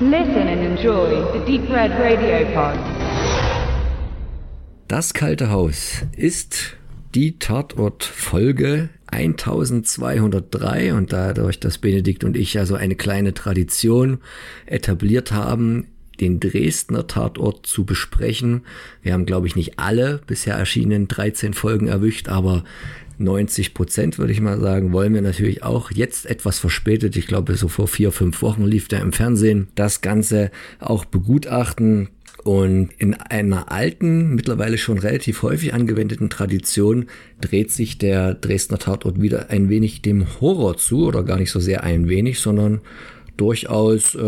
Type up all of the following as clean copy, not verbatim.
Listen and enjoy the Deep Red Radio Pod. Das kalte Haus ist die Tatort-Folge 1203 und dadurch, dass Benedikt und ich ja so eine kleine Tradition etabliert haben, den Dresdner Tatort zu besprechen. Wir haben, glaube ich, nicht alle bisher erschienenen 13 Folgen erwischt, aber 90%, würde ich mal sagen, wollen wir natürlich auch jetzt etwas verspätet. Ich glaube, so vor 4-5 Wochen lief der im Fernsehen. Das Ganze auch begutachten. Und in einer alten, mittlerweile schon relativ häufig angewendeten Tradition dreht sich der Dresdner Tatort wieder ein wenig dem Horror zu, oder gar nicht so sehr ein wenig, sondern durchaus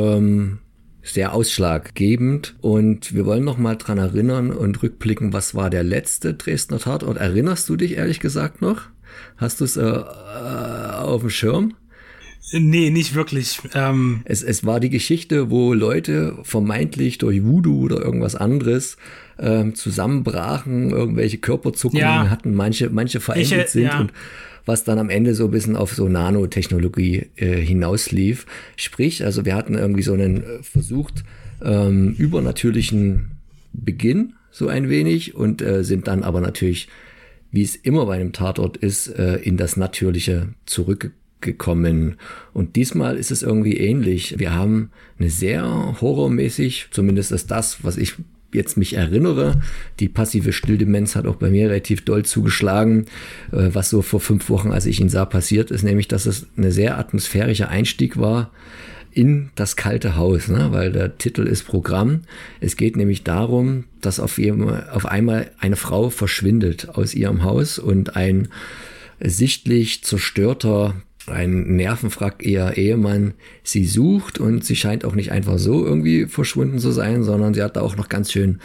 sehr ausschlaggebend. Und wir wollen nochmal dran erinnern und rückblicken, was war der letzte Dresdner Tatort? Erinnerst du dich ehrlich gesagt noch? Hast du es auf dem Schirm? Nee, nicht wirklich. Es war die Geschichte, wo Leute vermeintlich durch Voodoo oder irgendwas anderes zusammenbrachen, irgendwelche Körperzuckungen hatten, manche verändert sind und was dann am Ende so ein bisschen auf so Nanotechnologie hinauslief. Sprich, also wir hatten irgendwie so einen versucht übernatürlichen Beginn so ein wenig und sind dann aber natürlich, wie es immer bei einem Tatort ist, in das Natürliche zurückgekommen. Und diesmal ist es irgendwie ähnlich. Wir haben eine sehr horrormäßig, zumindest ist das, was ich jetzt mich erinnere, die passive Stilldemenz hat auch bei mir relativ doll zugeschlagen, was so vor 5 Wochen, als ich ihn sah, passiert ist, nämlich, dass es eine sehr atmosphärischer Einstieg war in das kalte Haus, ne? Weil der Titel ist Programm. Es geht nämlich darum, dass auf einmal eine Frau verschwindet aus ihrem Haus und ein sichtlich zerstörter, ein Nervenwrack ihr Ehemann sie sucht und sie scheint auch nicht einfach so irgendwie verschwunden zu sein, sondern sie hat da auch noch ganz schön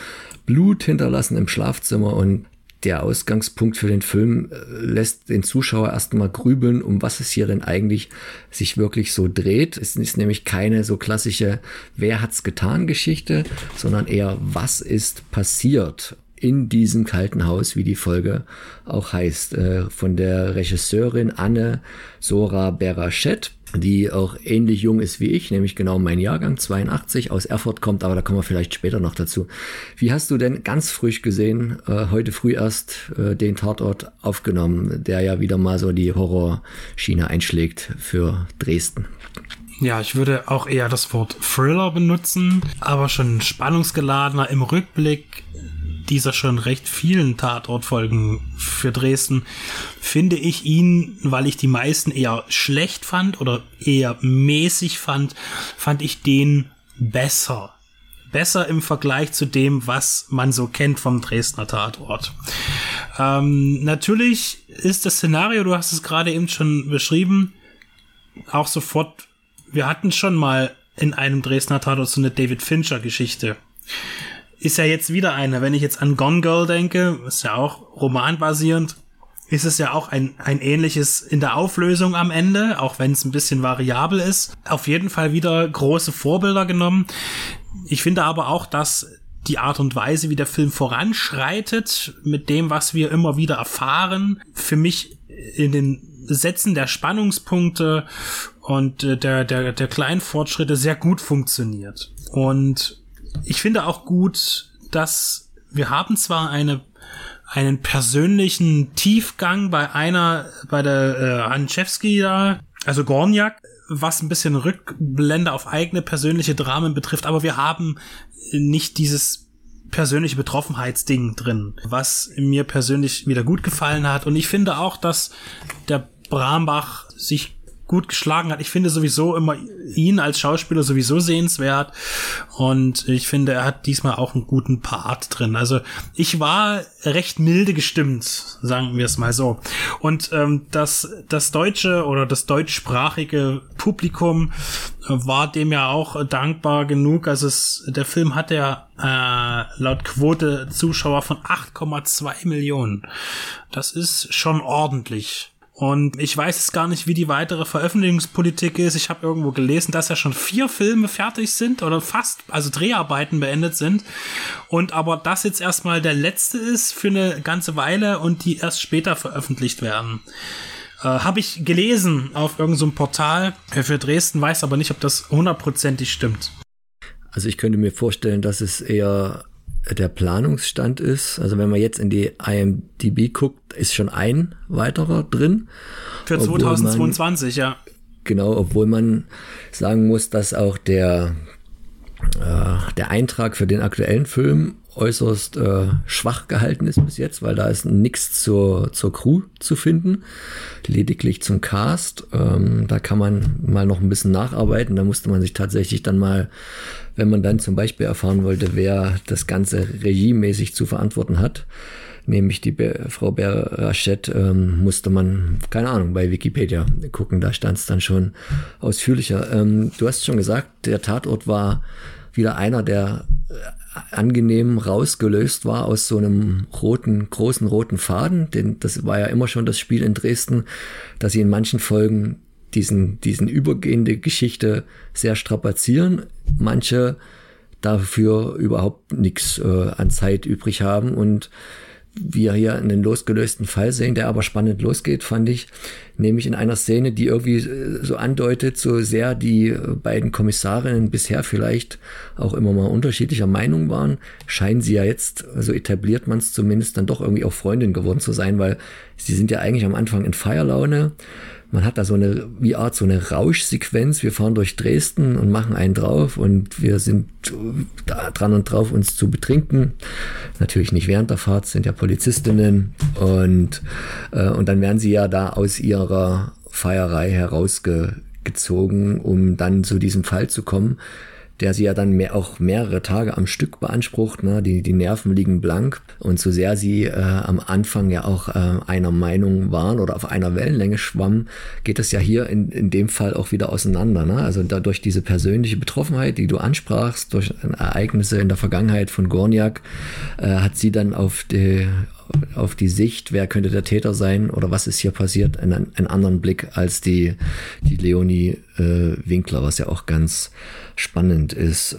Blut hinterlassen im Schlafzimmer und der Ausgangspunkt für den Film lässt den Zuschauer erstmal grübeln, um was es hier denn eigentlich sich wirklich so dreht. Es ist nämlich keine so klassische Wer hat's getan Geschichte, sondern eher was ist passiert in diesem kalten Haus, wie die Folge auch heißt, von der Regisseurin Anne-Sora Berachet, die auch ähnlich jung ist wie ich, nämlich genau mein Jahrgang, 82, aus Erfurt kommt, aber da kommen wir vielleicht später noch dazu. Wie hast du denn ganz frisch gesehen, heute früh erst, den Tatort aufgenommen, der ja wieder mal so die Horrorschiene einschlägt für Dresden? Ja, ich würde auch eher das Wort Thriller benutzen, aber schon spannungsgeladener im Rückblick dieser schon recht vielen Tatortfolgen für Dresden, finde ich ihn, weil ich die meisten eher schlecht fand oder eher mäßig fand, fand ich den besser. Besser im Vergleich zu dem, was man so kennt vom Dresdner Tatort. Natürlich ist das Szenario, du hast es gerade eben schon beschrieben, auch sofort, wir hatten schon mal in einem Dresdner Tatort so eine David Fincher-Geschichte. Ist ja jetzt wieder eine, wenn ich jetzt an Gone Girl denke, ist ja auch romanbasierend, ist es ja auch ein ähnliches in der Auflösung am Ende, auch wenn es ein bisschen variabel ist. Auf jeden Fall wieder große Vorbilder genommen. Ich finde aber auch, dass die Art und Weise, wie der Film voranschreitet, mit dem, was wir immer wieder erfahren, für mich in den Setzen der Spannungspunkte und der kleinen Fortschritte sehr gut funktioniert. Und ich finde auch gut, dass wir haben zwar einen persönlichen Tiefgang bei der Hanczewski da, also Gorniak, was ein bisschen Rückblende auf eigene persönliche Dramen betrifft, aber wir haben nicht dieses persönliche Betroffenheitsding drin, was mir persönlich wieder gut gefallen hat. Und ich finde auch, dass der Brambach sich gut geschlagen hat. Ich finde sowieso immer ihn als Schauspieler sowieso sehenswert und ich finde, er hat diesmal auch einen guten Part drin. Also ich war recht milde gestimmt, sagen wir es mal so. Und das deutsche oder das deutschsprachige Publikum war dem ja auch dankbar genug. Also der Film hatte ja laut Quote Zuschauer von 8,2 Millionen. Das ist schon ordentlich. Und ich weiß es gar nicht, wie die weitere Veröffentlichungspolitik ist. Ich habe irgendwo gelesen, dass ja schon 4 Filme fertig sind oder fast, also Dreharbeiten beendet sind. Und aber das jetzt erstmal der letzte ist für eine ganze Weile und die erst später veröffentlicht werden. Habe ich gelesen auf irgendeinem Portal für Dresden, weiß aber nicht, ob das hundertprozentig stimmt. Also ich könnte mir vorstellen, dass es eher der Planungsstand ist. Also wenn man jetzt in die IMDb guckt, ist schon ein weiterer drin. Für 2022, ja. Genau, obwohl man sagen muss, dass auch der Eintrag für den aktuellen Film äußerst schwach gehalten ist bis jetzt, weil da ist nichts zur Crew zu finden, lediglich zum Cast. Da kann man mal noch ein bisschen nacharbeiten. Da musste man sich tatsächlich dann mal, wenn man dann zum Beispiel erfahren wollte, wer das Ganze regiemäßig zu verantworten hat, nämlich die Frau Berachet, musste man, keine Ahnung, bei Wikipedia gucken. Da stand es dann schon ausführlicher. Du hast schon gesagt, der Tatort war wieder einer, der angenehm rausgelöst war aus so einem großen roten Faden. Denn das war ja immer schon das Spiel in Dresden, dass sie in manchen Folgen diesen übergehende Geschichte sehr strapazieren, manche dafür überhaupt nichts an Zeit übrig haben. Und wir hier einen losgelösten Fall sehen, der aber spannend losgeht, fand ich, nämlich in einer Szene, die irgendwie so andeutet, so sehr die beiden Kommissarinnen bisher vielleicht auch immer mal unterschiedlicher Meinung waren, scheinen sie ja jetzt, so etabliert man es zumindest, dann doch irgendwie auch Freundin geworden zu sein, weil sie sind ja eigentlich am Anfang in Feierlaune. Man hat da so eine, wie Art so eine Rauschsequenz. Wir fahren durch Dresden und machen einen drauf und wir sind da dran und drauf, uns zu betrinken. Natürlich nicht während der Fahrt, sind ja Polizistinnen. Und dann werden sie ja da aus ihrer Feierei herausgezogen, um dann zu diesem Fall zu kommen, der sie ja dann auch mehrere Tage am Stück beansprucht. Ne? Die Nerven liegen blank. Und so sehr sie am Anfang ja auch einer Meinung waren oder auf einer Wellenlänge schwammen, geht das ja hier in dem Fall auch wieder auseinander. Ne? Also dadurch diese persönliche Betroffenheit, die du ansprachst, durch Ereignisse in der Vergangenheit von Gorniak, hat sie dann auf die Sicht, wer könnte der Täter sein oder was ist hier passiert, einen anderen Blick als die Leonie Winkler, was ja auch ganz spannend ist.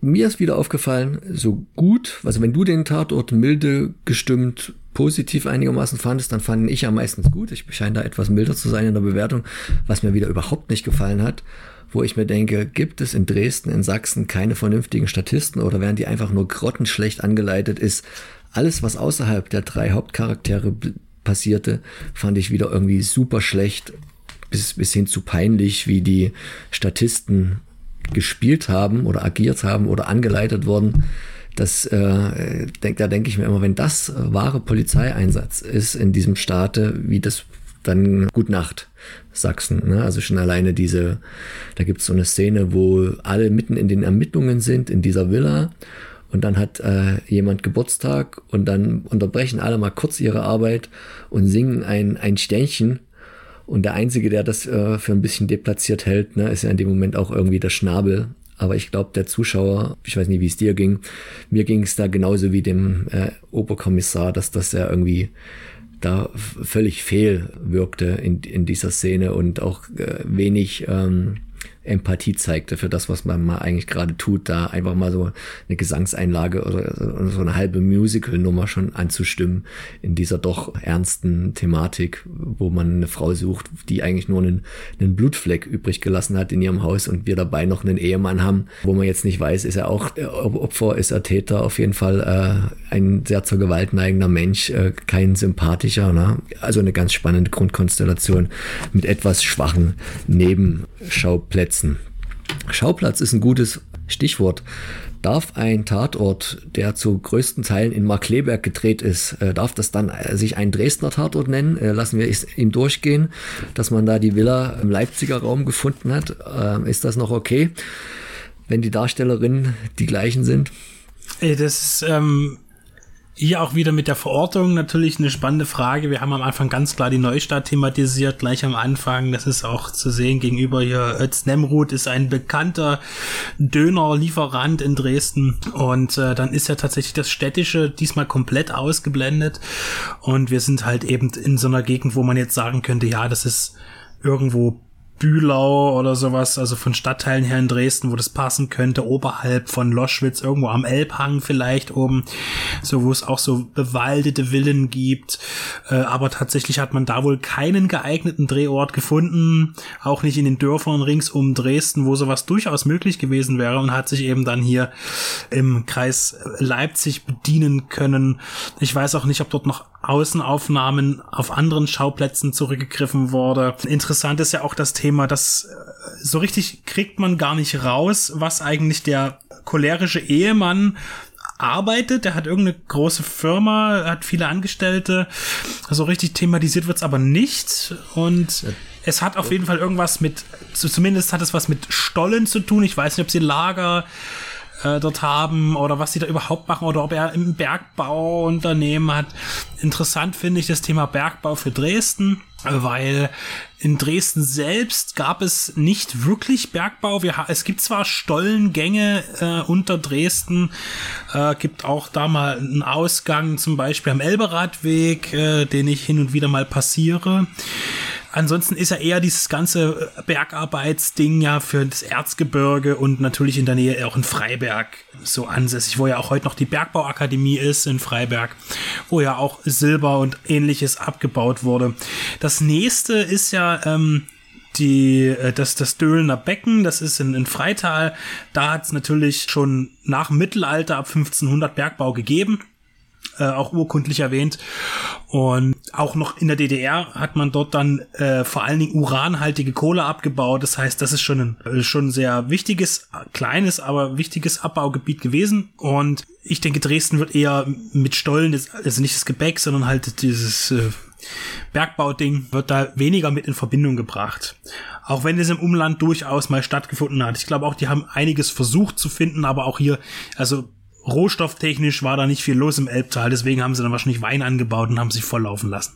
Mir ist wieder aufgefallen, so gut, also wenn du den Tatort milde gestimmt positiv einigermaßen fandest, dann fand ich ja meistens gut. Ich scheine da etwas milder zu sein in der Bewertung, was mir wieder überhaupt nicht gefallen hat, wo ich mir denke, gibt es in Dresden, in Sachsen keine vernünftigen Statisten oder werden die einfach nur grottenschlecht angeleitet ist? Alles, was außerhalb der drei Hauptcharaktere passierte, fand ich wieder irgendwie super schlecht, bis hin zu peinlich, wie die Statisten gespielt haben oder agiert haben oder angeleitet wurden. Da denke ich mir immer, wenn das wahre Polizeieinsatz ist in diesem Staate, wie das dann Gute Nacht Sachsen. Ne? Also schon alleine da gibt es so eine Szene, wo alle mitten in den Ermittlungen sind, in dieser Villa. Und dann hat jemand Geburtstag und dann unterbrechen alle mal kurz ihre Arbeit und singen ein Ständchen. Und der Einzige, der das für ein bisschen deplatziert hält, ne, ist ja in dem Moment auch irgendwie der Schnabel. Aber ich glaube, der Zuschauer, ich weiß nicht, wie es dir ging, mir ging es da genauso wie dem Oberkommissar, dass das ja irgendwie da völlig fehl wirkte in dieser Szene und auch wenig Empathie zeigte für das, was man mal eigentlich gerade tut, da einfach mal so eine Gesangseinlage oder so eine halbe Musical-Nummer schon anzustimmen in dieser doch ernsten Thematik, wo man eine Frau sucht, die eigentlich nur einen Blutfleck übrig gelassen hat in ihrem Haus und wir dabei noch einen Ehemann haben, wo man jetzt nicht weiß, ist er auch Opfer, ist er Täter, auf jeden Fall ein sehr zur Gewalt neigender Mensch, kein sympathischer, ne? Also eine ganz spannende Grundkonstellation mit etwas schwachen Nebenschauplätzen. Schauplatz ist ein gutes Stichwort. Darf ein Tatort, der zu größten Teilen in Markkleeberg gedreht ist, darf das dann sich ein Dresdner Tatort nennen? Lassen wir es ihm durchgehen, dass man da die Villa im Leipziger Raum gefunden hat. Ist das noch okay, wenn die Darstellerinnen die gleichen sind? Das ist hier auch wieder mit der Verortung natürlich eine spannende Frage. Wir haben am Anfang ganz klar die Neustadt thematisiert, gleich am Anfang. Das ist auch zu sehen gegenüber hier. Özt Nemrut ist ein bekannter Dönerlieferant in Dresden. Und dann ist ja tatsächlich das Städtische diesmal komplett ausgeblendet. Und wir sind halt eben in so einer Gegend, wo man jetzt sagen könnte, ja, das ist irgendwo Bülau oder sowas, also von Stadtteilen her in Dresden, wo das passen könnte, oberhalb von Loschwitz, irgendwo am Elbhang vielleicht oben, so wo es auch so bewaldete Villen gibt, aber tatsächlich hat man da wohl keinen geeigneten Drehort gefunden, auch nicht in den Dörfern rings um Dresden, wo sowas durchaus möglich gewesen wäre, und hat sich eben dann hier im Kreis Leipzig bedienen können. Ich weiß auch nicht, ob dort noch Außenaufnahmen auf anderen Schauplätzen zurückgegriffen wurde. Interessant ist ja auch das Thema, dass so richtig kriegt man gar nicht raus, was eigentlich der cholerische Ehemann arbeitet. Der hat irgendeine große Firma, hat viele Angestellte. So richtig thematisiert wird's aber nicht. Und es hat auf jeden Fall irgendwas mit, zumindest hat es was mit Stollen zu tun. Ich weiß nicht, ob sie Lager dort haben oder was sie da überhaupt machen oder ob er im Bergbauunternehmen hat. Interessant finde ich das Thema Bergbau für Dresden, weil in Dresden selbst gab es nicht wirklich Bergbau. Es gibt zwar Stollengänge unter Dresden, gibt auch da mal einen Ausgang zum Beispiel am Elberadweg, den ich hin und wieder mal passiere. Ansonsten ist ja eher dieses ganze Bergarbeitsding ja für das Erzgebirge und natürlich in der Nähe auch in Freiberg so ansässig, wo ja auch heute noch die Bergbauakademie ist in Freiberg, wo ja auch Silber und Ähnliches abgebaut wurde. Das nächste ist ja das Döhlener Becken, das ist in Freital. Da hat es natürlich schon nach dem Mittelalter ab 1500 Bergbau gegeben. Auch urkundlich erwähnt, und auch noch in der DDR hat man dort dann vor allen Dingen uranhaltige Kohle abgebaut, das heißt, das ist schon ein sehr wichtiges, kleines, aber wichtiges Abbaugebiet gewesen, und ich denke, Dresden wird eher mit Stollen, also nicht das Gebäck, sondern halt dieses Bergbauding wird da weniger mit in Verbindung gebracht. Auch wenn es im Umland durchaus mal stattgefunden hat. Ich glaube auch, die haben einiges versucht zu finden, aber auch hier, also rohstofftechnisch war da nicht viel los im Elbtal, deswegen haben sie dann wahrscheinlich Wein angebaut und haben sich volllaufen lassen.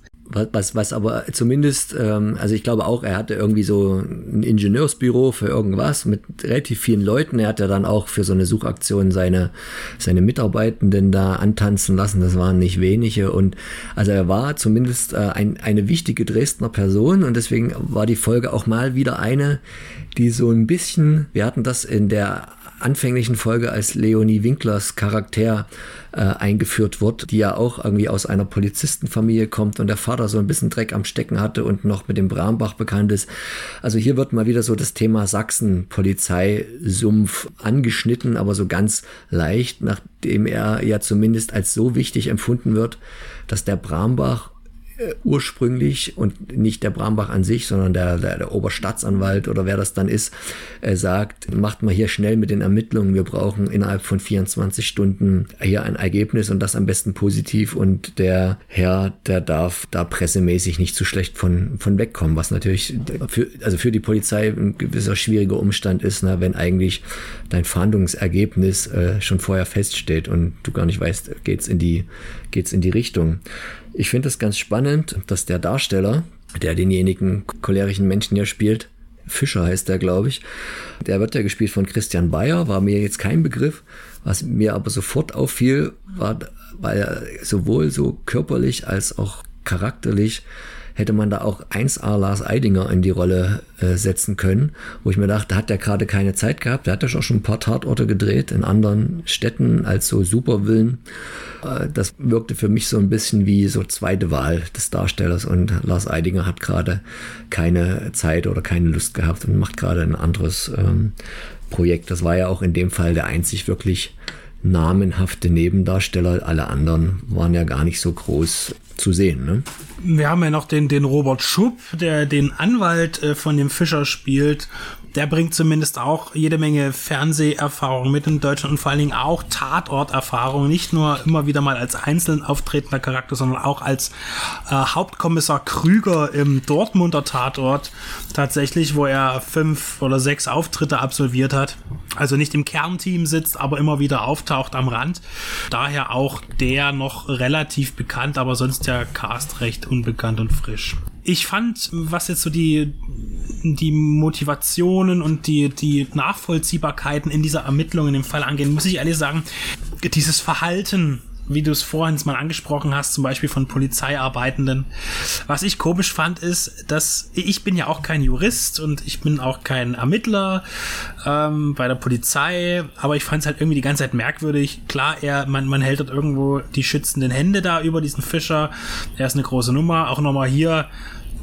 Was aber zumindest, also ich glaube auch, er hatte irgendwie so ein Ingenieursbüro für irgendwas mit relativ vielen Leuten. Er hat ja dann auch für so eine Suchaktion seine Mitarbeitenden da antanzen lassen. Das waren nicht wenige. Und also er war zumindest eine wichtige Dresdner Person. Und deswegen war die Folge auch mal wieder eine, die so ein bisschen, wir hatten das in der anfänglichen Folge, als Leonie Winklers Charakter eingeführt wird, die ja auch irgendwie aus einer Polizistenfamilie kommt und der Vater so ein bisschen Dreck am Stecken hatte und noch mit dem Brambach bekannt ist. Also hier wird mal wieder so das Thema Sachsen-Polizei-Sumpf angeschnitten, aber so ganz leicht, nachdem er ja zumindest als so wichtig empfunden wird, dass der Brambach ursprünglich, und nicht der Brambach an sich, sondern der Oberstaatsanwalt oder wer das dann ist, sagt, macht mal hier schnell mit den Ermittlungen, wir brauchen innerhalb von 24 Stunden hier ein Ergebnis und das am besten positiv, und der Herr, der darf da pressemäßig nicht zu schlecht von wegkommen, was natürlich für die Polizei ein gewisser schwieriger Umstand ist, na, wenn eigentlich dein Fahndungsergebnis schon vorher feststeht und du gar nicht weißt, geht's in die Richtung. Ich finde das ganz spannend, dass der Darsteller, der denjenigen cholerischen Menschen hier spielt, Fischer heißt der, glaube ich, der wird ja gespielt von Christian Bayer, war mir jetzt kein Begriff. Was mir aber sofort auffiel, war, weil er sowohl so körperlich als auch charakterlich, hätte man da auch 1A Lars Eidinger in die Rolle setzen können, wo ich mir dachte, hat der gerade keine Zeit gehabt, der hat ja schon ein paar Tatorte gedreht in anderen Städten als so Supervillen. Das wirkte für mich so ein bisschen wie so zweite Wahl des Darstellers, und Lars Eidinger hat gerade keine Zeit oder keine Lust gehabt und macht gerade ein anderes Projekt. Das war ja auch in dem Fall der einzig wirklich namenhafte Nebendarsteller, alle anderen waren ja gar nicht so groß zu sehen, ne? Wir haben ja noch den Robert Schupp, der den Anwalt von dem Fischer spielt. Der bringt zumindest auch jede Menge Fernseherfahrung mit in Deutschland und vor allen Dingen auch Tatorterfahrung. Nicht nur immer wieder mal als einzeln auftretender Charakter, sondern auch als Hauptkommissar Krüger im Dortmunder Tatort tatsächlich, wo er 5 oder 6 Auftritte absolviert hat. Also nicht im Kernteam sitzt, aber immer wieder auftaucht am Rand. Daher auch der noch relativ bekannt, aber sonst der Cast recht unbekannt und frisch. Ich fand, was jetzt so die Motivationen und die Nachvollziehbarkeiten in dieser Ermittlung in dem Fall angehen, muss ich ehrlich sagen, dieses Verhalten wie du es vorhin mal angesprochen hast, zum Beispiel von Polizeiarbeitenden. Was ich komisch fand, ist, dass ich bin ja auch kein Jurist und ich bin auch kein Ermittler bei der Polizei, aber ich fand es halt irgendwie die ganze Zeit merkwürdig. Klar, man hält dort irgendwo die schützenden Hände da über diesen Fischer. Er ist eine große Nummer. Auch nochmal hier,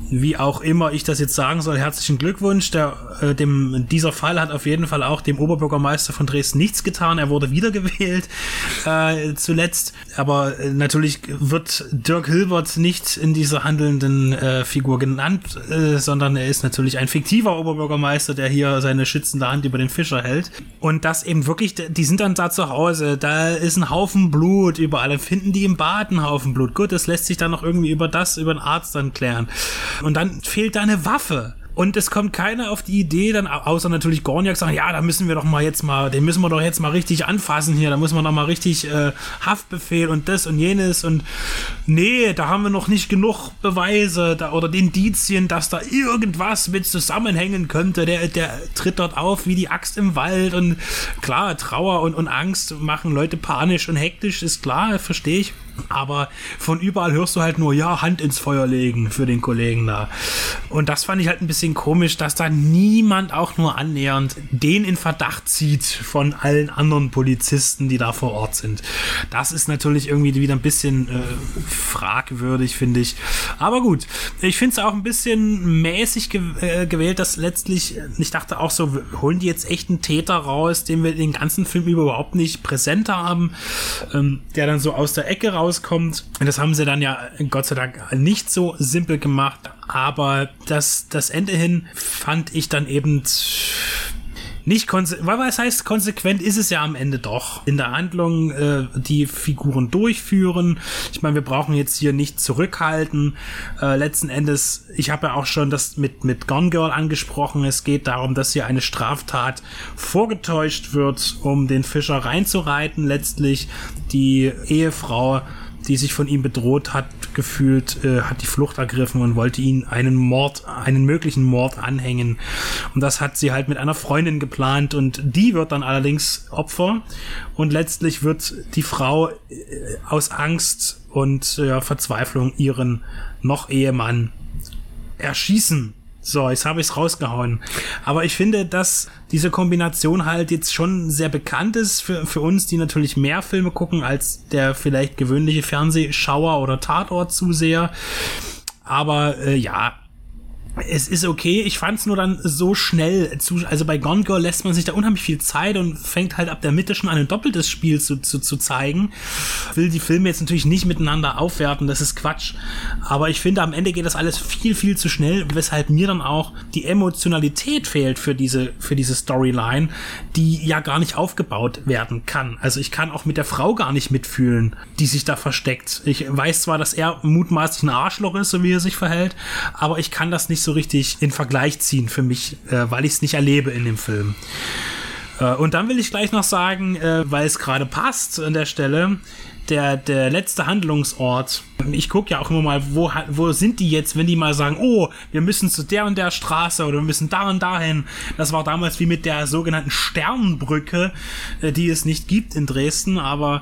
wie auch immer ich das jetzt sagen soll, herzlichen Glückwunsch. Dieser Fall hat auf jeden Fall auch dem Oberbürgermeister von Dresden nichts getan. Er wurde wiedergewählt zuletzt. Aber natürlich wird Dirk Hilbert nicht in dieser handelnden Figur genannt, sondern er ist natürlich ein fiktiver Oberbürgermeister, der hier seine schützende Hand über den Fischer hält. Und das eben wirklich, die sind dann da zu Hause, da ist ein Haufen Blut überall, finden die im Bad einen Haufen Blut. Gut, das lässt sich dann noch irgendwie über den Arzt dann klären. Und dann fehlt da eine Waffe. Und es kommt keiner auf die Idee, dann außer natürlich Gorniak, sagen, ja, den müssen wir doch jetzt mal richtig anfassen hier, da muss man doch mal richtig Haftbefehl und das und jenes und nee, da haben wir noch nicht genug Beweise oder Indizien, dass da irgendwas mit zusammenhängen könnte. Der tritt dort auf wie die Axt im Wald und klar, Trauer und Angst machen Leute panisch und hektisch, ist klar, verstehe ich. Aber von überall hörst du halt nur, ja, Hand ins Feuer legen für den Kollegen da. Und das fand ich halt ein bisschen komisch, dass da niemand auch nur annähernd den in Verdacht zieht von allen anderen Polizisten, die da vor Ort sind. Das ist natürlich irgendwie wieder ein bisschen fragwürdig, finde ich. Aber gut, ich finde es auch ein bisschen mäßig gewählt, dass letztlich, ich dachte auch so, holen die jetzt echt einen Täter raus, den wir den ganzen Film überhaupt nicht präsent haben, der dann so aus der Ecke raus kommt. Das haben sie dann ja Gott sei Dank nicht so simpel gemacht, aber das Ende hin fand ich dann eben nicht konsequent, weil es heißt, konsequent ist es ja am Ende doch. In der Handlung die Figuren durchführen. Ich meine, wir brauchen jetzt hier nicht zurückhalten. Letzten Endes, ich habe ja auch schon das mit Gone Girl angesprochen. Es geht darum, dass hier eine Straftat vorgetäuscht wird, um den Fischer reinzureiten. Letztlich die Ehefrau, die sich von ihm bedroht hat, gefühlt, hat die Flucht ergriffen und wollte ihn einen möglichen Mord anhängen. Und das hat sie halt mit einer Freundin geplant und die wird dann allerdings Opfer und letztlich wird die Frau aus Angst und Verzweiflung ihren noch Ehemann erschießen. So, jetzt habe ich es rausgehauen. Aber ich finde, dass diese Kombination halt jetzt schon sehr bekannt ist für uns, die natürlich mehr Filme gucken als der vielleicht gewöhnliche Fernsehschauer oder Tatort-Zuseher. Aber ja, es ist okay. Ich fand es nur dann so schnell. Also bei Gone Girl lässt man sich da unheimlich viel Zeit und fängt halt ab der Mitte schon an, ein doppeltes Spiel zu zeigen. Ich will die Filme jetzt natürlich nicht miteinander aufwerten, das ist Quatsch. Aber ich finde, am Ende geht das alles viel, viel zu schnell, weshalb mir dann auch die Emotionalität fehlt für diese Storyline, die ja gar nicht aufgebaut werden kann. Also ich kann auch mit der Frau gar nicht mitfühlen, die sich da versteckt. Ich weiß zwar, dass er mutmaßlich ein Arschloch ist, so wie er sich verhält, aber ich kann das nicht so richtig in Vergleich ziehen für mich, weil ich es nicht erlebe in dem Film. Und dann will ich gleich noch sagen, weil es gerade passt an der Stelle, der letzte Handlungsort. Ich gucke ja auch immer mal, wo sind die jetzt, wenn die mal sagen, oh, wir müssen zu der und der Straße oder wir müssen da und dahin. Das war damals wie mit der sogenannten Sternbrücke, die es nicht gibt in Dresden, aber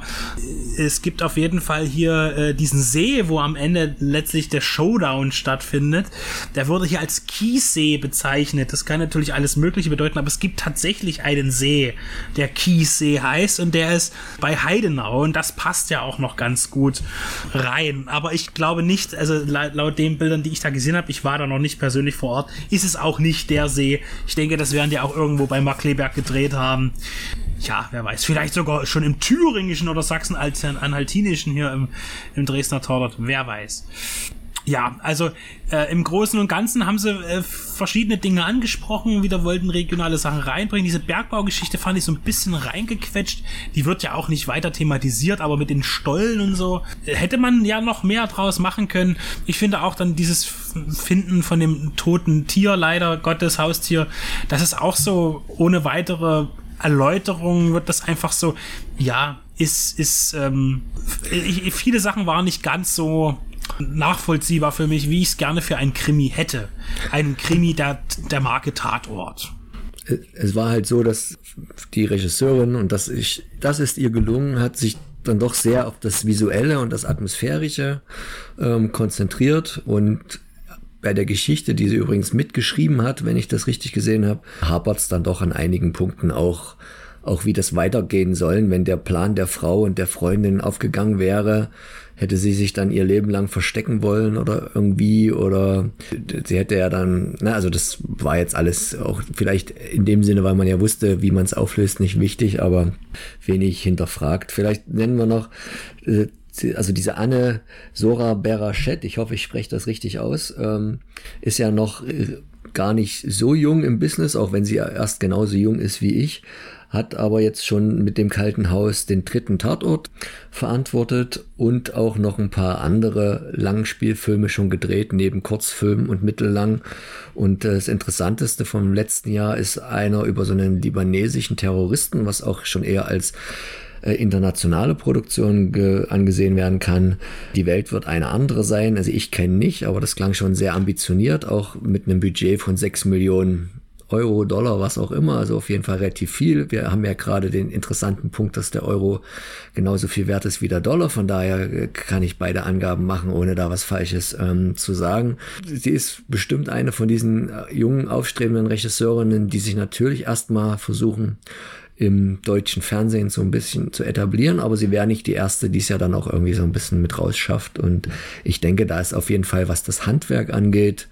es gibt auf jeden Fall hier diesen See, wo am Ende letztlich der Showdown stattfindet. Der wurde hier als Kiessee bezeichnet. Das kann natürlich alles Mögliche bedeuten, aber es gibt tatsächlich einen See, der Kiessee heißt und der ist bei Heidenau und das passt ja auch noch ganz gut rein. Aber ich glaube nicht, also laut den Bildern, die ich da gesehen habe, ich war da noch nicht persönlich vor Ort, ist es auch nicht der See. Ich denke, das werden die auch irgendwo bei Markkleeberg gedreht haben. Ja, wer weiß, vielleicht sogar schon im Thüringischen oder Sachsen-Anhaltinischen hier im Dresdner Tatort, wer weiß. Ja, also im Großen und Ganzen haben sie verschiedene Dinge angesprochen, wieder wollten regionale Sachen reinbringen. Diese Bergbaugeschichte fand ich so ein bisschen reingequetscht. Die wird ja auch nicht weiter thematisiert, aber mit den Stollen und so hätte man ja noch mehr draus machen können. Ich finde auch dann dieses Finden von dem toten Tier, leider Gottes Haustier, das ist auch so ohne weitere Erläuterung wird das einfach so, ja, viele Sachen waren nicht ganz so nachvollziehbar für mich, wie ich es gerne für einen Krimi hätte. Einen Krimi der Marke Tatort. Es war halt so, dass die Regisseurin, und das ist ihr gelungen, hat sich dann doch sehr auf das Visuelle und das Atmosphärische konzentriert. Und bei der Geschichte, die sie übrigens mitgeschrieben hat, wenn ich das richtig gesehen habe, hapert es dann doch an einigen Punkten auch wie das weitergehen soll. Wenn der Plan der Frau und der Freundin aufgegangen wäre, hätte sie sich dann ihr Leben lang verstecken wollen oder irgendwie, oder sie hätte ja dann, also das war jetzt alles auch vielleicht in dem Sinne, weil man ja wusste, wie man es auflöst, nicht wichtig, aber wenig hinterfragt. Vielleicht nennen wir noch, also diese Anne-Sora Berachet, ich hoffe, ich spreche das richtig aus, ist ja noch gar nicht so jung im Business, auch wenn sie ja erst genauso jung ist wie ich, hat aber jetzt schon mit dem Kalten Haus den 3. Tatort verantwortet und auch noch ein paar andere Langspielfilme schon gedreht, neben Kurzfilmen und Mittellang. Und das Interessanteste vom letzten Jahr ist einer über so einen libanesischen Terroristen, was auch schon eher als internationale Produktion angesehen werden kann. Die Welt wird eine andere sein. Also ich kenne nicht, aber das klang schon sehr ambitioniert, auch mit einem Budget von 6 Millionen Euro, Dollar, was auch immer, also auf jeden Fall relativ viel. Wir haben ja gerade den interessanten Punkt, dass der Euro genauso viel wert ist wie der Dollar, von daher kann ich beide Angaben machen, ohne da was Falsches zu sagen. Sie ist bestimmt eine von diesen jungen, aufstrebenden Regisseurinnen, die sich natürlich erstmal versuchen, im deutschen Fernsehen so ein bisschen zu etablieren, aber sie wäre nicht die erste, die es ja dann auch irgendwie so ein bisschen mit rausschafft. Und ich denke, da ist auf jeden Fall, was das Handwerk angeht,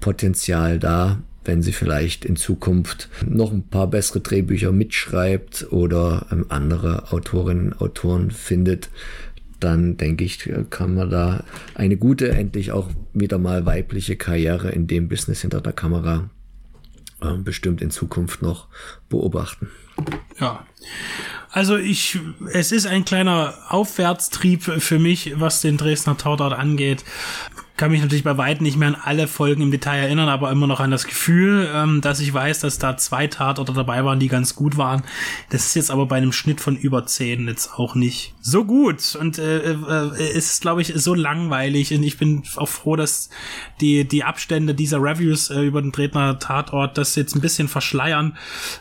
Potenzial da, wenn sie vielleicht in Zukunft noch ein paar bessere Drehbücher mitschreibt oder andere Autorinnen, Autoren findet, dann denke ich, kann man da eine gute, endlich auch wieder mal weibliche Karriere in dem Business hinter der Kamera bestimmt in Zukunft noch beobachten. Ja, also es ist ein kleiner Aufwärtstrieb für mich, was den Dresdner Tatort angeht. Kann mich natürlich bei weitem nicht mehr an alle Folgen im Detail erinnern, aber immer noch an das Gefühl, dass ich weiß, dass da 2 Tatorte dabei waren, die ganz gut waren. Das ist jetzt aber bei einem Schnitt von über 10 jetzt auch nicht so gut. Und es ist, glaube ich, so langweilig. Und ich bin auch froh, dass die Abstände dieser Reviews über den Dresdner Tatort das jetzt ein bisschen verschleiern,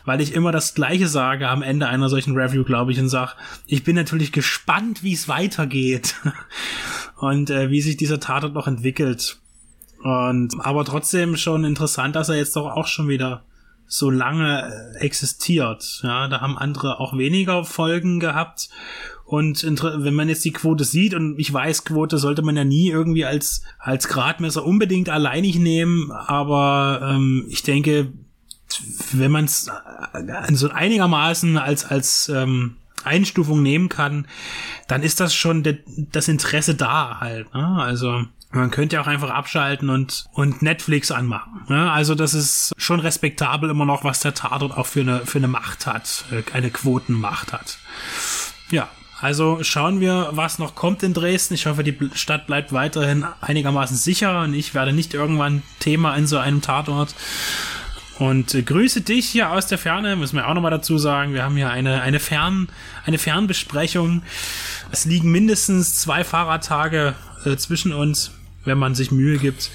weil ich immer das Gleiche sage am Ende einer solchen Review, glaube ich, und sage, ich bin natürlich gespannt, wie es weitergeht. Und wie sich dieser Tatort noch entwickelt. Aber trotzdem schon interessant, dass er jetzt doch auch schon wieder so lange existiert. Ja, da haben andere auch weniger Folgen gehabt. Und wenn man jetzt die Quote sieht, und ich weiß, Quote sollte man ja nie irgendwie als Gradmesser unbedingt alleinig nehmen, aber ich denke, wenn man es so einigermaßen als Einstufung nehmen kann, dann ist das schon das Interesse da halt, ne? Also man könnte ja auch einfach abschalten und Netflix anmachen, ne? Also das ist schon respektabel immer noch, was der Tatort auch für eine Macht hat, eine Quotenmacht hat. Ja, also schauen wir, was noch kommt in Dresden. Ich hoffe, die Stadt bleibt weiterhin einigermaßen sicher und ich werde nicht irgendwann Thema in so einem Tatort. Und grüße dich hier aus der Ferne, müssen wir auch nochmal dazu sagen, wir haben hier eine Fernbesprechung. Es liegen mindestens 2 Fahrradtage zwischen uns, wenn man sich Mühe gibt.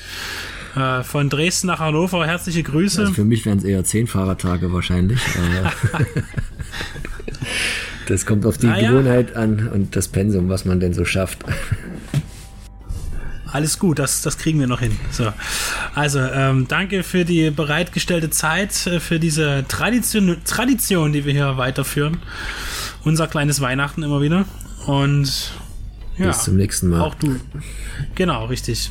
Von Dresden nach Hannover, herzliche Grüße. Also für mich wären es eher 10 Fahrradtage wahrscheinlich. Das kommt auf die Gewohnheit an und das Pensum, was man denn so schafft. Alles gut, das kriegen wir noch hin. So. Also, danke für die bereitgestellte Zeit, für diese Tradition, die wir hier weiterführen. Unser kleines Weihnachten immer wieder. Und ja, bis zum nächsten Mal. Auch du. Genau, richtig.